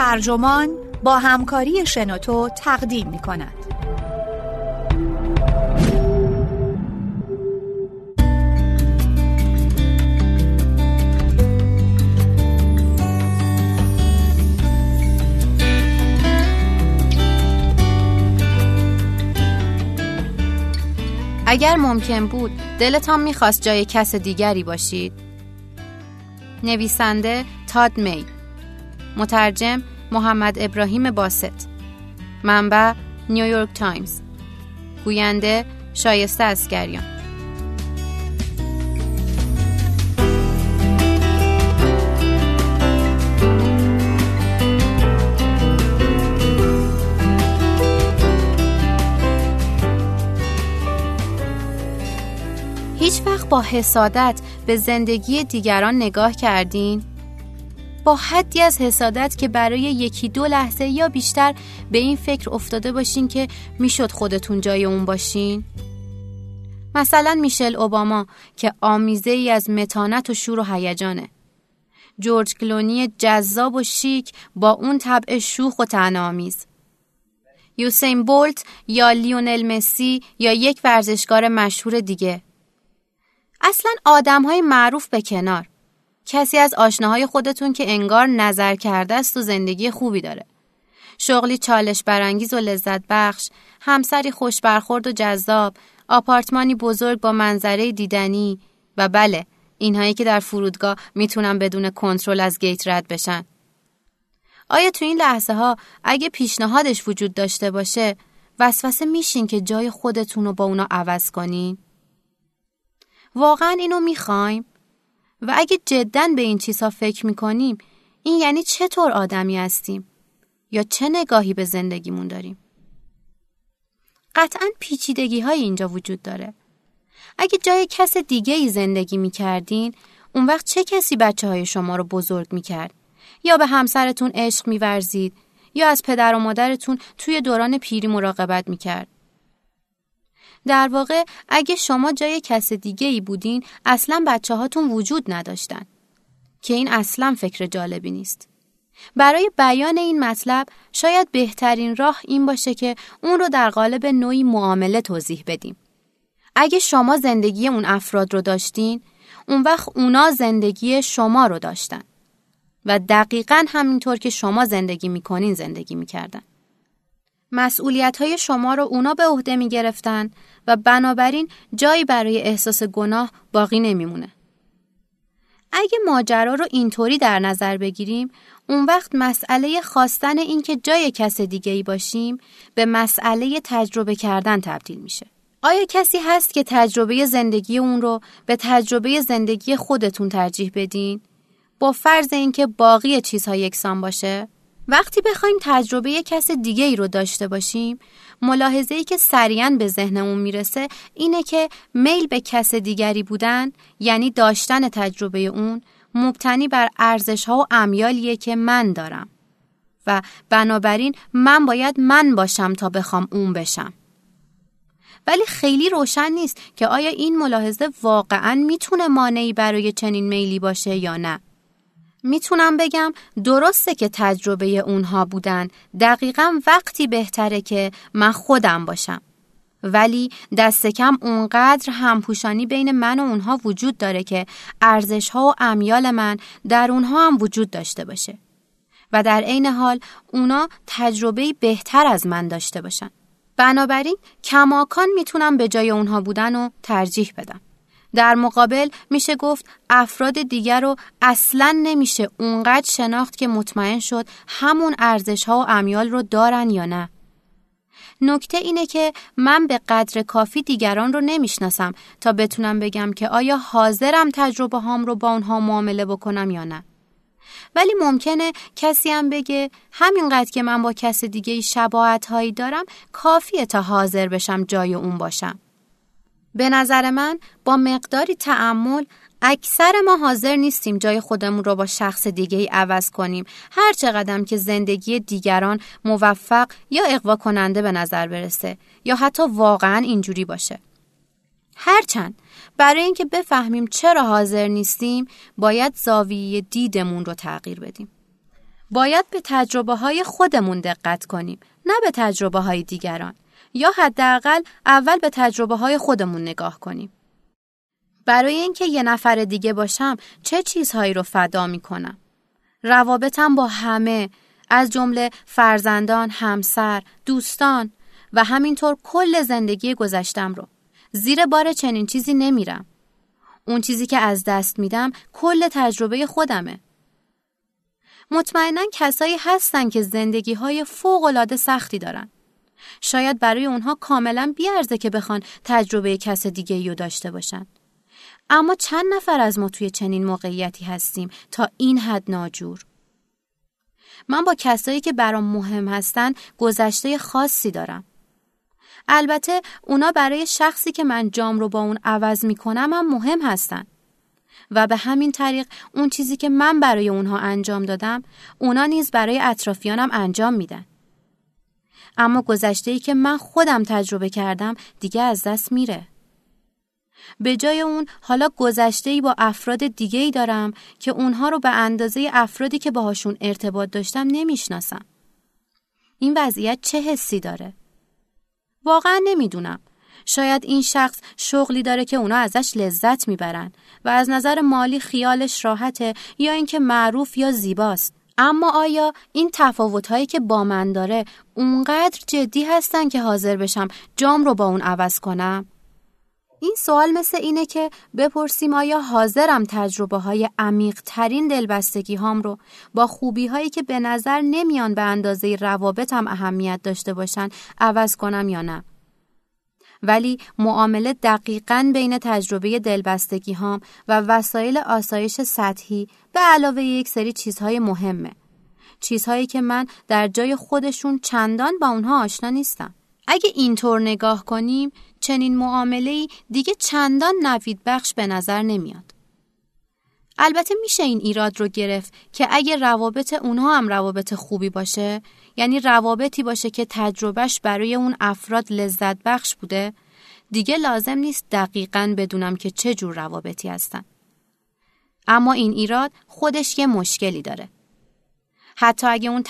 ترجمان با همکاری شنوتو تقدیم می کند. اگر ممکن بود دلتان می‌خواست جای کس دیگری باشید. نویسنده تاد می، مترجم محمد ابراهیم باست، منبع نیویورک تایمز، گوینده شایسته اسگریان. هیچ وقت با حسادت به زندگی دیگران نگاه کردین؟ با حدی از حسادت که برای یکی دو لحظه یا بیشتر به این فکر افتاده باشین که میشد خودتون جای اون باشین؟ مثلا میشل اوباما که آمیزه ای از متانت و شور و هیجانه. جورج کلونی جذاب و شیک با اون طبع شوخ و طعنه‌آمیز. یوسین بولت یا لیونل مسی یا یک ورزشکار مشهور دیگه. اصلاً آدم‌های معروف به کنار، کسی از آشناهای خودتون که انگار نظر کرده است و زندگی خوبی داره، شغلی چالش برانگیز و لذت بخش، همسری خوش برخورد و جذاب، آپارتمانی بزرگ با منظره دیدنی و بله، اینهایی که در فرودگاه میتونن بدون کنترل از گیت رد بشن. آیا تو این لحظه ها اگه پیشنهادش وجود داشته باشه وسوسه میشین که جای خودتون رو با اونا عوض کنین؟ واقعا اینو میخوایم؟ و اگه جدن به این چیزها فکر میکنیم، این یعنی چطور آدمی هستیم؟ یا چه نگاهی به زندگیمون داریم؟ قطعاً پیچیدگی های اینجا وجود داره. اگه جای کس دیگه ای زندگی میکردین، اون وقت چه کسی بچه های شما رو بزرگ میکرد؟ یا به همسرتون عشق میورزید؟ یا از پدر و مادرتون توی دوران پیری مراقبت میکرد؟ در واقع اگه شما جای کس دیگه ای بودین، اصلاً بچه هاتون وجود نداشتن، که این اصلاً فکر جالبی نیست. برای بیان این مطلب شاید بهترین راه این باشه که اون رو در قالب نوعی معامله توضیح بدیم. اگه شما زندگی اون افراد رو داشتین، اون وقت اونا زندگی شما رو داشتن و دقیقاً همینطور که شما زندگی میکنین زندگی میکردن. مسئولیت‌های شما رو اونا به عهده می‌گرفتن و بنابراین جایی برای احساس گناه باقی نمیمونه. اگه ماجرا رو اینطوری در نظر بگیریم، اون وقت مسئله خواستن این که جای کس دیگه‌ای باشیم به مسئله تجربه کردن تبدیل میشه. آیا کسی هست که تجربه زندگی اون رو به تجربه زندگی خودتون ترجیح بدین؟ با فرض اینکه باقی چیزها یکسان باشه؟ وقتی بخوایم تجربه کس دیگه ای رو داشته باشیم، ملاحظه ای که سریعاً به ذهنمون میرسه اینه که میل به کس دیگری بودن، یعنی داشتن تجربه اون، مبتنی بر ارزش ها و امیالیه که من دارم و بنابراین من باید من باشم تا بخوام اون بشم. ولی خیلی روشن نیست که آیا این ملاحظه واقعاً میتونه مانعی برای چنین میلی باشه یا نه. میتونم بگم درسته که تجربه اونها بودن دقیقاً وقتی بهتره که من خودم باشم، ولی دست کم اونقدر همپوشانی بین من و اونها وجود داره که ارزش‌ها و امیال من در اونها هم وجود داشته باشه و در عین حال اونا تجربه بهتر از من داشته باشن. بنابراین کماکان میتونم به جای اونها بودن رو ترجیح بدم. در مقابل میشه گفت افراد دیگر رو اصلاً نمیشه اونقدر شناخت که مطمئن شد همون ارزش ها و امیال رو دارن یا نه. نکته اینه که من به قدر کافی دیگران رو نمیشناسم تا بتونم بگم که آیا حاضرم تجربه هام رو با اونها معامله بکنم یا نه. ولی ممکنه کسی هم بگه همینقدر که من با کس دیگه شباهت هایی دارم کافیه تا حاضر بشم جای اون باشم. به نظر من با مقداری تأمل اکثر ما حاضر نیستیم جای خودمون رو با شخص دیگه‌ای عوض کنیم، هر چقدر که زندگی دیگران موفق یا اغوا کننده به نظر برسه یا حتی واقعاً اینجوری باشه. هرچند برای اینکه بفهمیم چرا حاضر نیستیم باید زاویه دیدمون رو تغییر بدیم. باید به تجربه‌های خودمون دقت کنیم، نه به تجربه‌های دیگران، یا حداقل اول به تجربه‌های خودمون نگاه کنیم. برای اینکه یه نفر دیگه باشم چه چیزهایی رو فدا می‌کنم؟ روابطم با همه، از جمله فرزندان، همسر، دوستان و همینطور کل زندگی گذشتم رو. زیر بار چنین چیزی نمیرم. اون چیزی که از دست میدم کل تجربه خودمه. مطمئناً کسایی هستن که زندگی‌های فوق‌العاده سختی دارن. شاید برای اونها کاملاً بی‌ارزه که بخوان تجربه کس دیگه‌ای رو داشته باشن. اما چند نفر از ما توی چنین موقعیتی هستیم تا این حد ناجور؟ من با کسایی که برام مهم هستن گذشته خاصی دارم. البته اونا برای شخصی که من جام رو با اون عوض میکنم هم مهم هستن و به همین طریق اون چیزی که من برای اونها انجام دادم اونا نیز برای اطرافیانم انجام میدن. اما گذشته‌ای که من خودم تجربه کردم دیگه از دست میره. به جای اون حالا گذشته‌ای با افراد دیگه‌ای دارم که اونها رو به اندازه افرادی که باهاشون ارتباط داشتم نمیشناسم. این وضعیت چه حسی داره؟ واقعا نمیدونم. شاید این شخص شغلی داره که اونا ازش لذت میبرن و از نظر مالی خیالش راحته، یا اینکه معروف یا زیباست. اما آیا این تفاوت‌هایی که با من داره اونقدر جدی هستن که حاضر بشم جام رو با اون عوض کنم؟ این سوال مثل اینه که بپرسیم آیا حاضرم تجربه‌های عمیق‌ترین دلبستگی هام رو با خوبی‌هایی که به نظر نمیان به اندازه روابطم اهمیت داشته باشن عوض کنم یا نه. ولی معامله دقیقاً بین تجربه دلبستگی هام و وسایل آسایش سطحی به علاوه یک سری چیزهای مهمه. چیزهایی که من در جای خودشون چندان با اونها آشنا نیستم. اگه اینطور نگاه کنیم چنین معامله‌ای دیگه چندان نوید بخش به نظر نمیاد. البته میشه این ایراد رو گرفت که اگه روابط اونها هم روابط خوبی باشه، یعنی روابطی باشه که تجربهش برای اون افراد لذت بخش بوده، دیگه لازم نیست دقیقاً بدونم که چه جور روابطی هستن. اما این ایراد خودش یه مشکلی داره. حتی اگه اون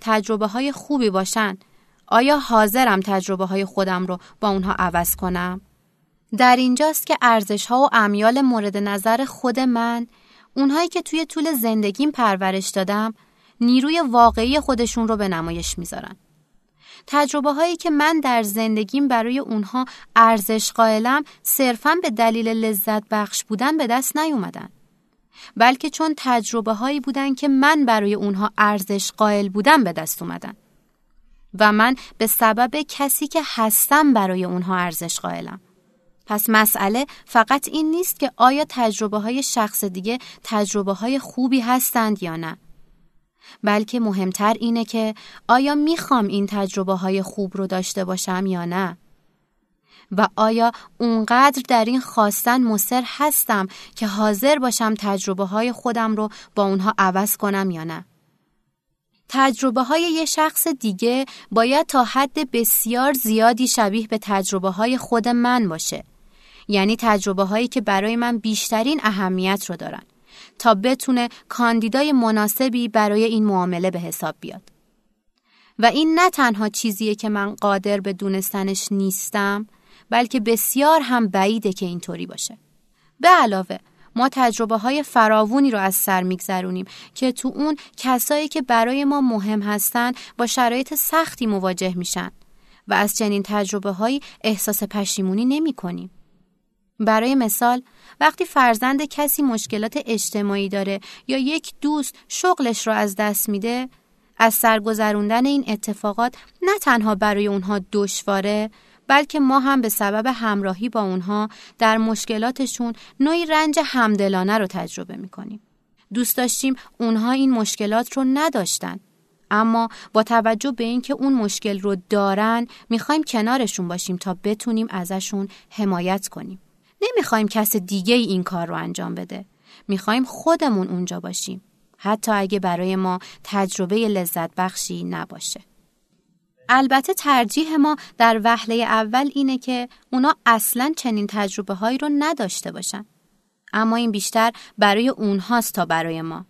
تجربه‌های خوبی باشن، آیا حاضرم تجربه‌های خودم رو با اونها عوض کنم؟ در اینجاست که ارزش‌ها و امیال مورد نظر خود من، اونهایی که توی طول زندگیم پرورش دادم، نیروی واقعی خودشون رو به نمایش میذارن. تجربه‌هایی که من در زندگیم برای اونها ارزش قائلم صرفاً به دلیل لذت بخش بودن به دست نیومدن، بلکه چون تجربه‌هایی بودن که من برای اونها ارزش قائل بودم به دست اومدن. و من به سبب کسی که هستم برای اونها ارزش قائلم. پس مسئله فقط این نیست که آیا تجربه‌های شخص دیگه تجربه‌های خوبی هستند یا نه، بلکه مهمتر اینه که آیا میخوام این تجربه‌های خوب رو داشته باشم یا نه، و آیا اونقدر در این خواستن مصر هستم که حاضر باشم تجربه‌های خودم رو با اونها عوض کنم یا نه. تجربه‌های یه شخص دیگه باید تا حد بسیار زیادی شبیه به تجربه‌های خود من باشه. یعنی تجربه‌هایی که برای من بیشترین اهمیت رو دارن تا بتونه کاندیدای مناسبی برای این معامله به حساب بیاد. و این نه تنها چیزیه که من قادر به دونستنش نیستم، بلکه بسیار هم بعیده که اینطوری باشه. به علاوه ما تجربه‌های فراوانی رو از سر می‌گذرونیم که تو اون کسایی که برای ما مهم هستن با شرایط سختی مواجه میشن و از چنین تجربه‌هایی احساس پشیمونی نمی‌کنیم. برای مثال، وقتی فرزند کسی مشکلات اجتماعی داره یا یک دوست شغلش رو از دست میده، از سر گذروندن این اتفاقات نه تنها برای اونها دشواره، بلکه ما هم به سبب همراهی با اونها در مشکلاتشون نوعی رنج همدلانه رو تجربه میکنیم. دوست داشتیم اونها این مشکلات رو نداشتن، اما با توجه به اینکه اون مشکل رو دارن میخوایم کنارشون باشیم تا بتونیم ازشون حمایت کنیم. نمیخوایم کس دیگه این کار رو انجام بده، میخوایم خودمون اونجا باشیم، حتی اگه برای ما تجربه لذت بخشی نباشه. البته ترجیح ما در وهله اول اینه که اونا اصلاً چنین تجربه هایی رو نداشته باشن. اما این بیشتر برای اونهاست تا برای ما.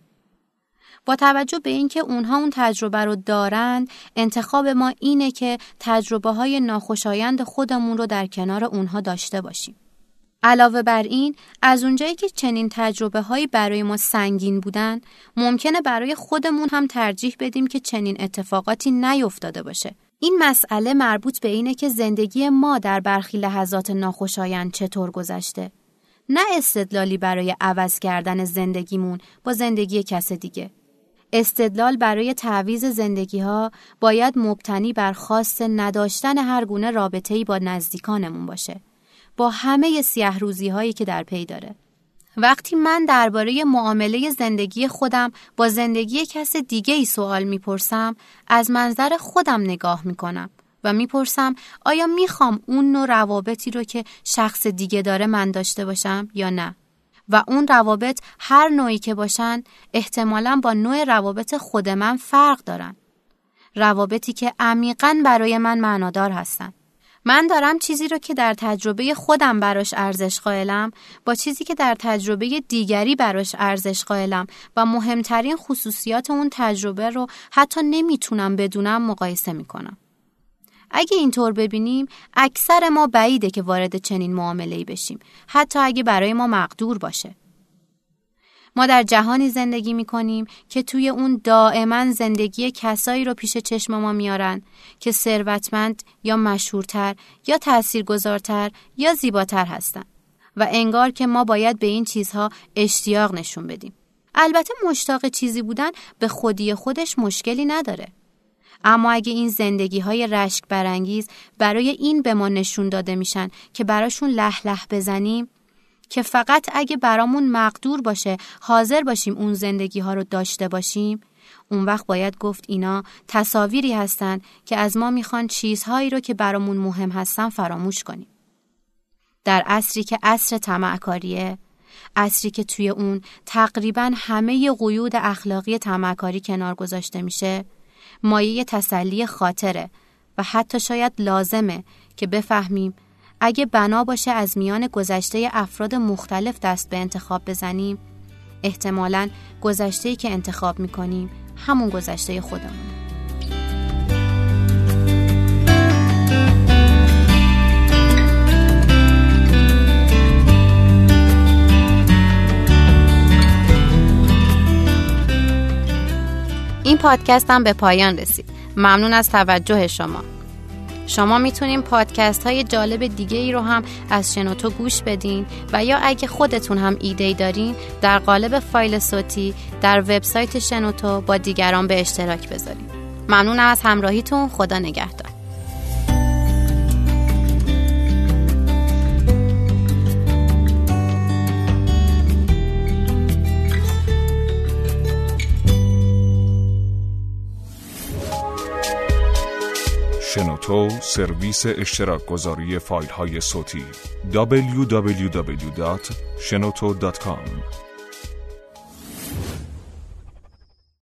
با توجه به اینکه اونها اون تجربه رو دارند، انتخاب ما اینه که تجربه‌های ناخوشایند خودمون رو در کنار اونها داشته باشیم. علاوه بر این، از اونجایی که چنین تجربه‌هایی برای ما سنگین بودن، ممکنه برای خودمون هم ترجیح بدیم که چنین اتفاقاتی نیفتاده باشه. این مسئله مربوط به اینه که زندگی ما در برخی لحظات ناخوشایند چطور گذشته، نه استدلالی برای عوض کردن زندگیمون با زندگی کس دیگه. استدلال برای تعویض زندگی‌ها باید مبتنی بر خواست نداشتن هر گونه رابطه‌ای با نزدیکانمون باشه، با همه سیاه‌روزی‌هایی که در پی داره. وقتی من درباره معامله زندگی خودم با زندگی کس دیگه‌ای سوال می‌پرسم، از منظر خودم نگاه می‌کنم و می‌پرسم آیا می‌خوام اون نوع روابطی رو که شخص دیگه داره من داشته باشم یا نه؟ و اون روابط هر نوعی که باشن، احتمالاً با نوع روابط خود من فرق دارن. روابطی که عمیقاً برای من معنادار هستن. من دارم چیزی رو که در تجربه خودم براش ارزش قائلم با چیزی که در تجربه دیگری براش ارزش قائلم و مهمترین خصوصیات اون تجربه رو حتی نمیتونم بدونم مقایسه میکنم. اگه اینطور ببینیم، اکثر ما بعیده که وارد چنین معامله‌ای بشیم، حتی اگه برای ما مقدور باشه. ما در جهانی زندگی می‌کنیم که توی اون دائما زندگی کسایی رو پیش چشم ما میارن که ثروتمند یا مشهورتر یا تاثیرگذارتر یا زیباتر هستن و انگار که ما باید به این چیزها اشتیاق نشون بدیم. البته مشتاق چیزی بودن به خودی خودش مشکلی نداره. اما اگه این زندگی‌های رشک برانگیز برای این به ما نشون داده میشن که براشون لح لح بزنیم، که فقط اگه برامون مقدور باشه حاضر باشیم اون زندگی‌ها رو داشته باشیم، اون وقت باید گفت اینا تصاویری هستن که از ما میخوان چیزهایی رو که برامون مهم هستن فراموش کنیم. در عصری که عصر طمع‌کاریه، عصری که توی اون تقریباً همه قیود اخلاقی طمع‌کاری کنار گذاشته میشه، مایه تسلی خاطره و حتی شاید لازمه که بفهمیم اگه بنا باشه از میان گذشته افراد مختلف دست به انتخاب بزنیم، احتمالاً گذشته‌ای که انتخاب می‌کنیم همون گذشته خودمونه. این پادکست هم به پایان رسید. ممنون از توجه شما. شما میتونین پادکست های جالب دیگه ای رو هم از شنوتو گوش بدین و یا اگه خودتون هم ایده ای دارین در قالب فایل صوتی در وبسایت شنوتو با دیگران به اشتراک بذارین. ممنونم از همراهیتون. خدا نگهدار. شنوتو سرویس اشتراک گذاری فایل های صوتی www.shenoto.com